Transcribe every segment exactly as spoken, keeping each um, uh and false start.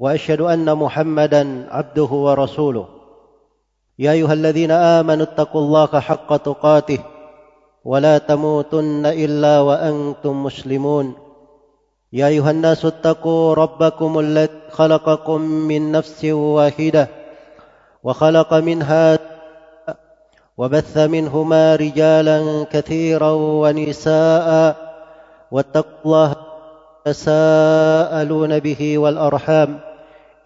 وأشهد أن محمدا عبده ورسوله يا أيها الذين آمنوا اتقوا الله حق تقاته ولا تموتن إلا وأنتم مسلمون يا أيها الناس اتقوا ربكم الذي خلقكم من نفس واحدة وخلق منها وبث منهما رجالا كثيرا ونساء واتقوا الله تساءلون به والأرحام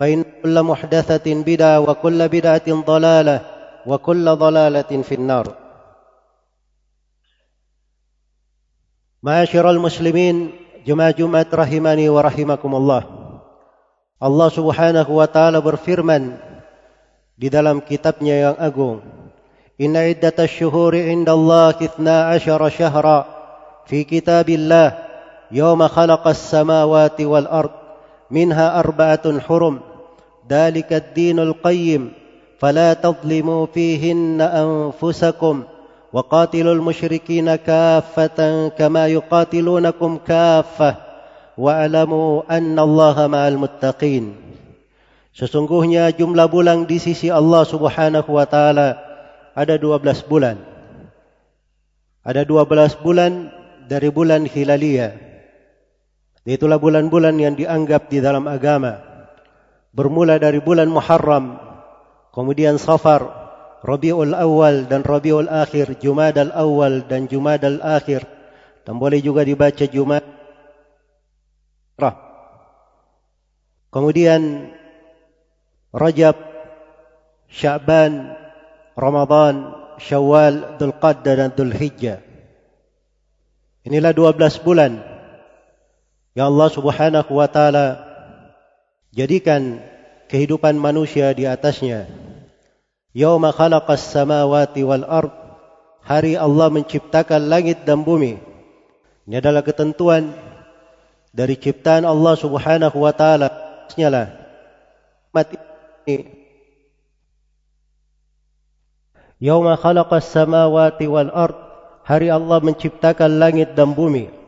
فإن كل محدثة بدعة وكل بدعة ضلالة وكل ضلالة في النار معاشر المسلمين جماعة جمعة رحمني ورحمكم الله Allah subhanahu wa ta'ala berfirman di dalam kitabnya yang agung, Inna iddatash syuhuri indallahi itsna asyara syahra fi kitabillah يوم خلق السماوات والأرض منها أربعة حرم ذلك الدين القيم فلا تظلموا فيهن أنفسكم وقاتلوا المشركين كافة كما يقاتلونكم كافة واعلموا أن الله مع المتقين. Sesungguhnya jumlah bulan di sisi Allah subhanahu wa ta'ala ada dua belas bulan. Ada dua belas bulan dari bulan Hilaliyah. Itulah bulan-bulan yang dianggap di dalam agama. Bermula dari bulan Muharram, kemudian Safar, Rabiul Awal dan Rabiul Akhir, Jumadal Awal dan Jumadal Akhir. Dan boleh juga dibaca Jumad. Kemudian Rajab, Sya'ban, Ramadan, Syawal, Dzulqa'dah dan Dzulhijjah. Inilah dua belas bulan ya Allah subhanahu wa ta'ala jadikan kehidupan manusia di atasnya. Yauma khalaqas samawati wal ard, hari Allah menciptakan langit dan bumi. Ini adalah ketentuan dari ciptaan Allah subhanahu wa ta'ala. Senyalah umat ini yauma khalaqas samawati wal ard, hari Allah menciptakan langit dan bumi.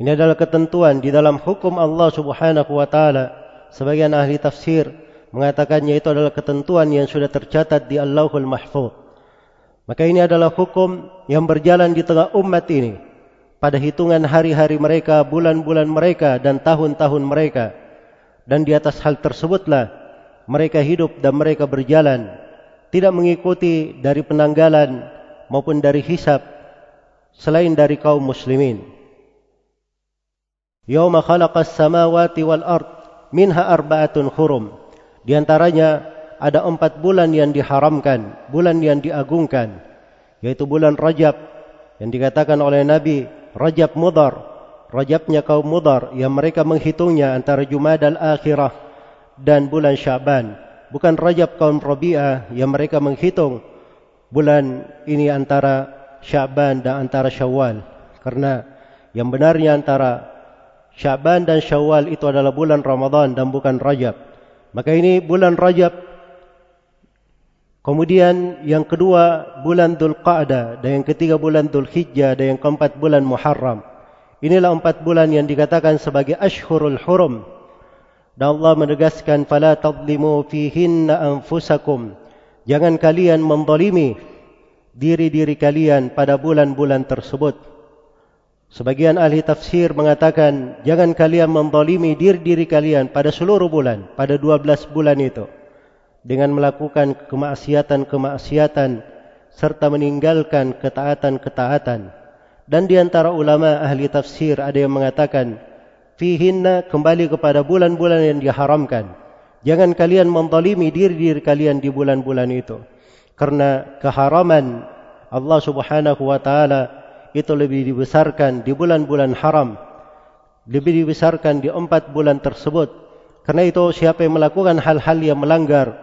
Ini adalah ketentuan di dalam hukum Allah subhanahu wa ta'ala. Sebagian ahli tafsir mengatakannya itu adalah ketentuan yang sudah tercatat di Allahul Mahfuz. Maka ini adalah hukum yang berjalan di tengah umat ini. Pada hitungan hari-hari mereka, bulan-bulan mereka, dan tahun-tahun mereka. Dan di atas hal tersebutlah mereka hidup dan mereka berjalan. Tidak mengikuti dari penanggalan maupun dari hisab selain dari kaum muslimin. Yauma khalaqas samawati wal ard minha arba'atun hurum. Di antaranya ada empat bulan yang diharamkan, bulan yang diagungkan, yaitu bulan Rajab yang dikatakan oleh Nabi Rajab Mudhar. Rajabnya kaum Mudhar yang mereka menghitungnya antara Jumadal Akhirah dan bulan Sya'ban. Bukan Rajab kaum Rabi'ah yang mereka menghitung bulan ini antara Sya'ban dan antara Syawal. Karena yang benarnya antara Sya'ban dan Syawal itu adalah bulan Ramadan dan bukan Rajab. Maka ini bulan Rajab. Kemudian yang kedua bulan Dzulqa'dah, dan yang ketiga bulan Dzulhijjah, dan yang keempat bulan Muharram. Inilah empat bulan yang dikatakan sebagai Ashhurul Hurum. Dan Allah menegaskan, "Fala tadlimu fihinna anfusakum." Jangan kalian mendolimi diri-diri kalian pada bulan-bulan tersebut. Sebagian ahli tafsir mengatakan, jangan kalian mendolimi diri-diri kalian pada seluruh bulan, pada dua belas bulan itu. dengan melakukan kemaksiatan-kemaksiatan serta meninggalkan ketaatan-ketaatan. Dan di antara ulama ahli tafsir ada yang mengatakan, fihinna, kembali kepada bulan-bulan yang diharamkan. Jangan kalian menzalimi diri-diri kalian di bulan-bulan itu. Karena keharaman Allah Subhanahu wa taala itu lebih dibesarkan di bulan-bulan haram. Lebih dibesarkan di empat bulan tersebut. Karena itu siapa yang melakukan hal-hal yang melanggar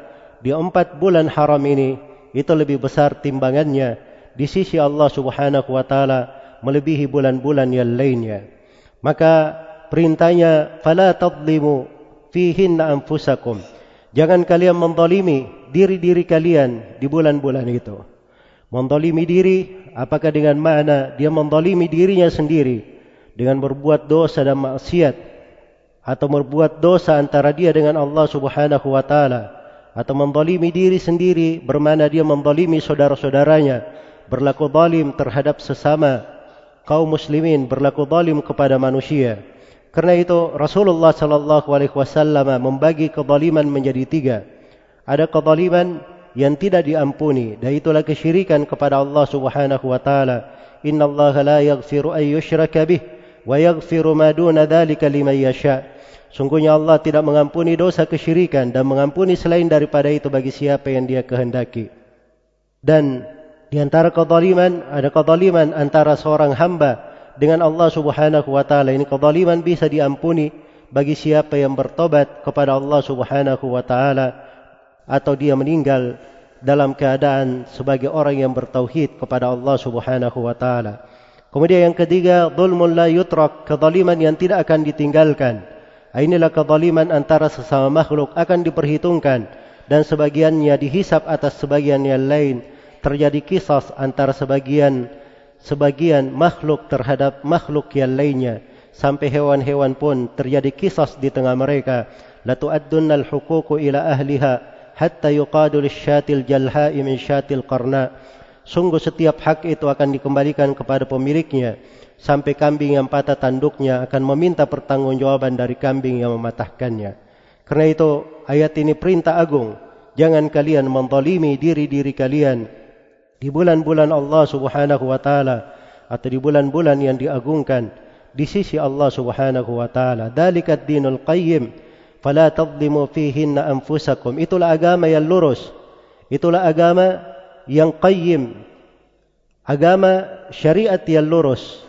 di empat bulan haram ini, itu lebih besar timbangannya di sisi Allah Subhanahu wa taala melebihi bulan-bulan yang lainnya. Maka perintahnya, fala tadlimu fihinna anfusakum. Jangan kalian menzalimi diri-diri kalian di bulan-bulan itu. Menzalimi diri, apakah dengan makna dia menzalimi dirinya sendiri dengan berbuat dosa dan maksiat, atau berbuat dosa antara dia dengan Allah Subhanahu wa taala, atau menzalimi diri sendiri bermakna dia menzalimi saudara-saudaranya, berlaku zalim terhadap sesama kaum muslimin, berlaku zalim kepada manusia. Karena itu Rasulullah sallallahu alaihi wasallam membagi kezaliman menjadi tiga. Ada kezaliman yang tidak diampuni, dan itulah kesyirikan kepada Allah Subhanahu wa taala. Innallaha la yaghfiru an yushraka bih wa yaghfiru ma duna dzalika liman yasha. Sungguhnya Allah tidak mengampuni dosa kesyirikan dan mengampuni selain daripada itu bagi siapa yang dia kehendaki. Dan di antara kezaliman, ada kezaliman antara seorang hamba dengan Allah Subhanahu wa taala. Ini kezaliman bisa diampuni bagi siapa yang bertobat kepada Allah Subhanahu wa taala atau dia meninggal dalam keadaan sebagai orang yang bertauhid kepada Allah Subhanahu wa taala. Kemudian yang ketiga, zulmun la yutrak, kezaliman yang tidak akan ditinggalkan. Inilah kezaliman antara sesama makhluk, akan diperhitungkan dan sebagiannya dihisap atas sebagian yang lain. Terjadi qisas antara sebagian sebagian makhluk terhadap makhluk yang lainnya, sampai hewan-hewan pun terjadi qisas di tengah mereka. La tu'addunnal huququ ila ahliha hatta yuqadu lisyatil jalha'i min syatil qarna. Sungguh setiap hak itu akan dikembalikan kepada pemiliknya, sampai kambing yang patah tanduknya akan meminta pertanggungjawaban dari kambing yang mematahkannya. Karena itu ayat ini perintah agung. Jangan kalian menzalimi diri-diri kalian di bulan-bulan Allah Subhanahu wa taala atau di bulan-bulan yang diagungkan di sisi Allah Subhanahu wa taala. Dzalikad dinul qayyim fala tadlimu fihinna anfusakum. Itulah agama yang lurus. Itulah agama yang qayyim. Agama syariat yang lurus.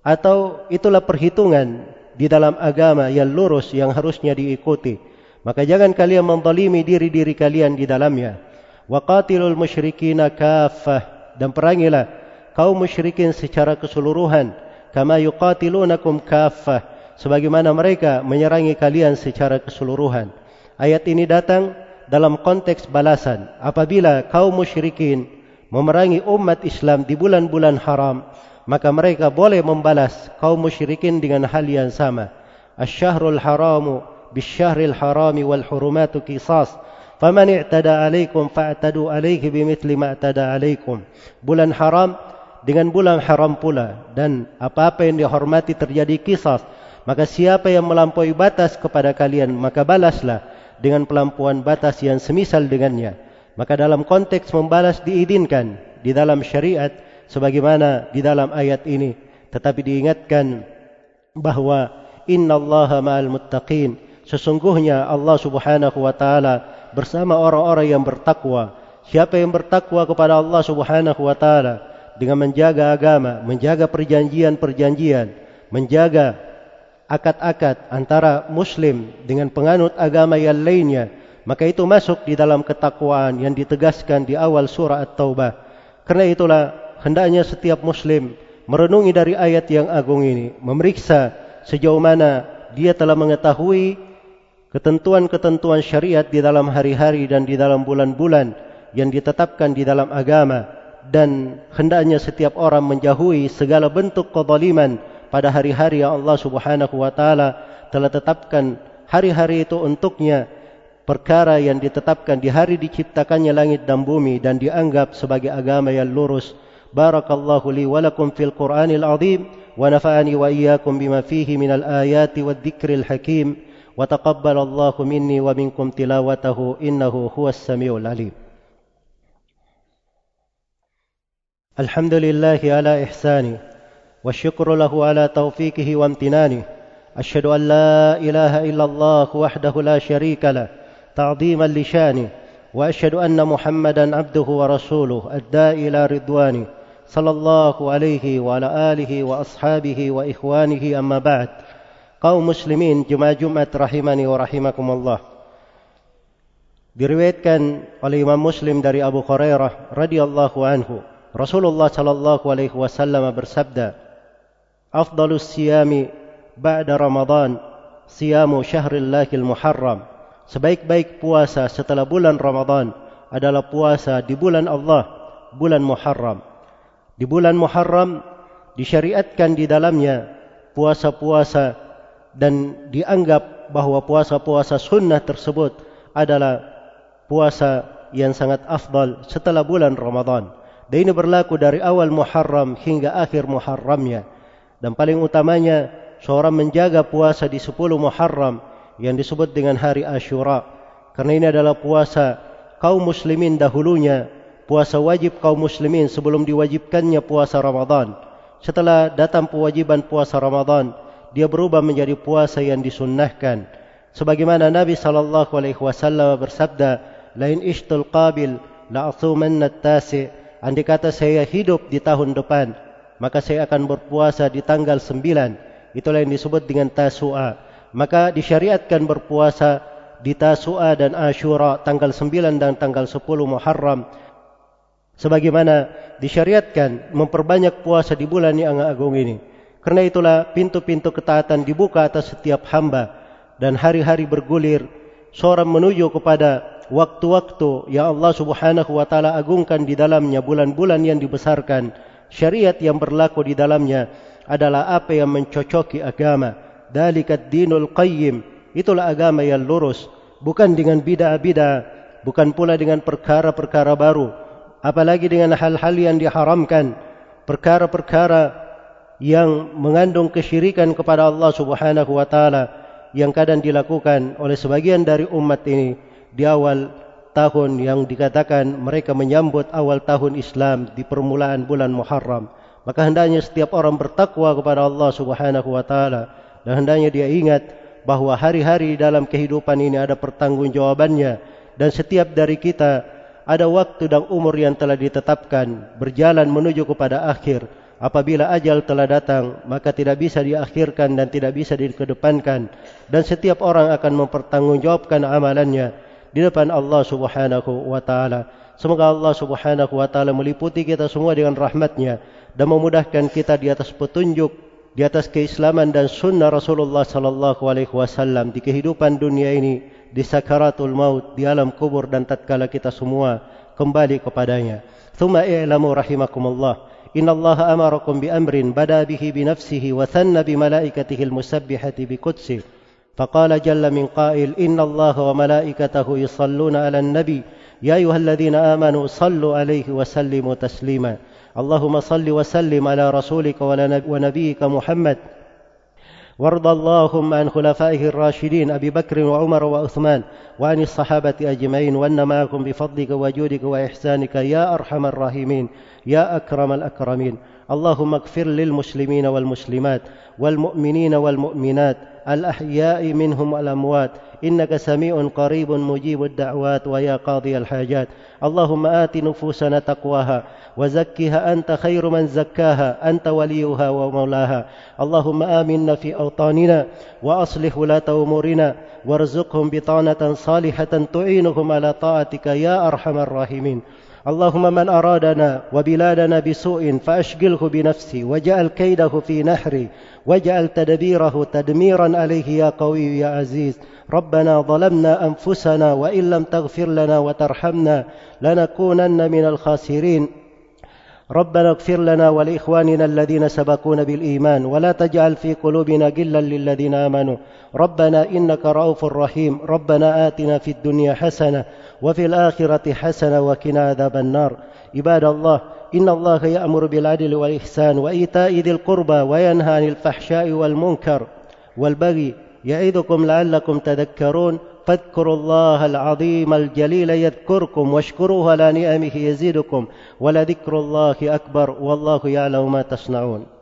Atau itulah perhitungan di dalam agama yang lurus yang harusnya diikuti. Maka jangan kalian menzalimi diri-diri kalian di dalamnya. Wa qatilul musyrikina kaffah, dan perangilah kaum musyrikin secara keseluruhan, kama yuqatilunakum kaffah, sebagaimana mereka menyerangi kalian secara keseluruhan. Ayat ini datang dalam konteks balasan. Apabila kaum musyrikin memerangi umat Islam di bulan-bulan haram, maka mereka boleh membalas kaum musyrikin dengan hal yang sama. Asy-syahrul haramu bisyahril harami wal hurumatu qisas. Faman i'tada 'alaikum fa'tadu 'alaihi bimithli ma i'tada 'alaikum. Bulan haram dengan bulan haram pula, dan apa-apa yang dihormati terjadi qisas. Maka siapa yang melampaui batas kepada kalian, maka balaslah dengan pelampauan batas yang semisal dengannya. Maka dalam konteks membalas diizinkan di dalam syariat sebagaimana di dalam ayat ini. Tetapi diingatkan bahwa innallaha ma'al muttaqin, sesungguhnya Allah Subhanahu wa taala bersama orang-orang yang bertakwa. Siapa yang bertakwa kepada Allah Subhanahu wa taala dengan menjaga agama, menjaga perjanjian-perjanjian, menjaga akad-akad antara muslim dengan penganut agama yang lainnya, maka itu masuk di dalam ketakwaan yang ditegaskan di awal surah At-Taubah. Karena itulah hendaknya setiap muslim merenungi dari ayat yang agung ini, memeriksa sejauh mana dia telah mengetahui ketentuan-ketentuan syariat di dalam hari-hari dan di dalam bulan-bulan yang ditetapkan di dalam agama. Dan hendaknya setiap orang menjauhi segala bentuk kezaliman pada hari-hari yang Allah Subhanahu wa taala telah tetapkan hari-hari itu untuknya, perkara yang ditetapkan di hari diciptakannya langit dan bumi dan dianggap sebagai agama yang lurus. Barakallahu li wa lakum fil Qur'anil azim wa nafa'ani wa iyyakum bima fihi minal ayati wadh-dhikril hakim. Wa taqabbalallahu minni wa minkum tilawatahu innahu huwas samiul alim. Alhamdulillahi ala ihsani wa syukru lahu ala taufiqihi wa amtinani. Asyhadu an la ilaha illallah wahdahu la syarika lah ta'dhiman li syani. Wa asyhadu anna Muhammadan abduhu wa rasuluhu ad-da'i ila ridwani sallallahu alaihi wa ala alihi wa ashabihi wa ikhwanihi amma ba'd. Kaum muslimin, Jumat Jumat rahimani wa rahimakumullah. Diriwayatkan oleh Imam Muslim dari Abu Hurairah radhiyallahu anhu, Rasulullah sallallahu alaihi wasallam bersabda, "Afdalus siyami ba'da Ramadan, siyamu syahrillahil muharram." Sebaik-baik puasa setelah bulan Ramadan adalah puasa di bulan Allah, bulan Muharram. Di bulan Muharram disyariatkan di dalamnya puasa-puasa dan dianggap bahwa puasa-puasa sunnah tersebut adalah puasa yang sangat afdal setelah bulan Ramadan. Dan ini berlaku dari awal Muharram hingga akhir Muharramnya. Dan paling utamanya seorang menjaga puasa di sepuluh Muharram yang disebut dengan hari Asyura. Karena ini adalah puasa kaum muslimin dahulunya, puasa wajib kaum muslimin sebelum diwajibkannya puasa Ramadan. Setelah datang kewajiban puasa Ramadan, dia berubah menjadi puasa yang disunnahkan. Sebagaimana Nabi sallallahu alaihi wasallam bersabda, "Lain ishtul qabil la asumanna at-tasi." Andai kata saya hidup di tahun depan, maka saya akan berpuasa di tanggal sembilan. Itulah yang disebut dengan Tasu'a. Maka disyariatkan berpuasa di Tasu'a dan Asyura, tanggal sembilan dan tanggal sepuluh Muharram. Sebagaimana disyariatkan memperbanyak puasa di bulan yang agung ini. Karena itulah pintu-pintu ketaatan dibuka atas setiap hamba. Dan hari-hari bergulir, seorang menuju kepada waktu-waktu yang Allah subhanahu wa ta'ala agungkan di dalamnya, bulan-bulan yang dibesarkan. Syariat yang berlaku di dalamnya adalah apa yang mencocoki agama. Dalikad dinul qayyim, itulah agama yang lurus. Bukan dengan bid'ah-bid'ah, bukan pula dengan perkara-perkara baru, apalagi dengan hal-hal yang diharamkan, perkara-perkara yang mengandung kesyirikan kepada Allah subhanahu wa ta'ala, yang kadang dilakukan oleh sebagian dari umat ini di awal tahun, yang dikatakan mereka menyambut awal tahun Islam di permulaan bulan Muharram. Maka hendaknya setiap orang bertakwa kepada Allah subhanahu wa ta'ala, dan hendaknya dia ingat bahwa hari-hari dalam kehidupan ini ada pertanggungjawabannya, dan setiap dari kita ada waktu dan umur yang telah ditetapkan berjalan menuju kepada akhir. Apabila ajal telah datang, maka tidak bisa diakhirkan dan tidak bisa dikedepankan. Dan setiap orang akan mempertanggungjawabkan amalannya di depan Allah subhanahu wa ta'ala. Semoga Allah subhanahu wa ta'ala meliputi kita semua dengan rahmatnya, dan memudahkan kita di atas petunjuk, di atas keislaman dan sunnah Rasulullah sallallahu alaihi wasallam di kehidupan dunia ini, di sakaratul maut, di alam kubur, dan tatkala kita semua kembali kepadanya. Thumma i'lamu rahimakumullah. Inna Allah amarakum bi amrin bada bihi bi nafsihi wa thanna bi malaikatihi al-musabbihati bi qudsi. Faqala jalla min qail, inna Allah wa malaikatahu yusalluna ala nabi ya ayuhalladhina amanu sallu alaihi wa sallimu taslima. Allahumma salli wa sallim ala rasulika wa nabiyika Muhammad. وارض اللهم عن خلفائه الراشدين أبي بكر وعمر وعثمان وعن الصحابة أجمعين وأن معكم بفضلك وجودك وإحسانك يا أرحم الراحمين يا أكرم الأكرمين. اللهم اغفر للمسلمين والمسلمات والمؤمنين والمؤمنات الأحياء منهم والأموات إنك سميع قريب مجيب الدعوات ويا قاضي الحاجات. اللهم آت نفوسنا تقواها وزكها أنت خير من زكاها أنت وليها ومولاها. اللهم آمنا في أوطاننا وأصلح ولاة أمورنا وارزقهم بطانة صالحة تعينهم على طاعتك يا أرحم الراحمين. اللهم من أرادنا وبلادنا بسوء فأشغله بنفسي وجعل كيده في نحري وجعل تدبيره تدميرا عليه يا قوي يا عزيز. ربنا ظلمنا أنفسنا وإن لم تغفر لنا وترحمنا لنكونن من الخاسرين. ربنا اغفر لنا ولإخواننا الذين سبقونا بالإيمان ولا تجعل في قلوبنا غلا للذين آمنوا. ربنا إنك رؤوف رحيم. ربنا آتنا في الدنيا حسنة وفي الآخرة حسنة وقنا عذاب النار. عباد الله، إن الله يأمر بالعدل والإحسان وإيتاء ذي القربى وينهى عن الفحشاء والمنكر والبغي يعدكم لعلكم تذكرون فاذكروا الله العظيم الجليل يذكركم واشكروه على نعمه يزيدكم ولذكر الله أكبر والله يعلم ما تصنعون.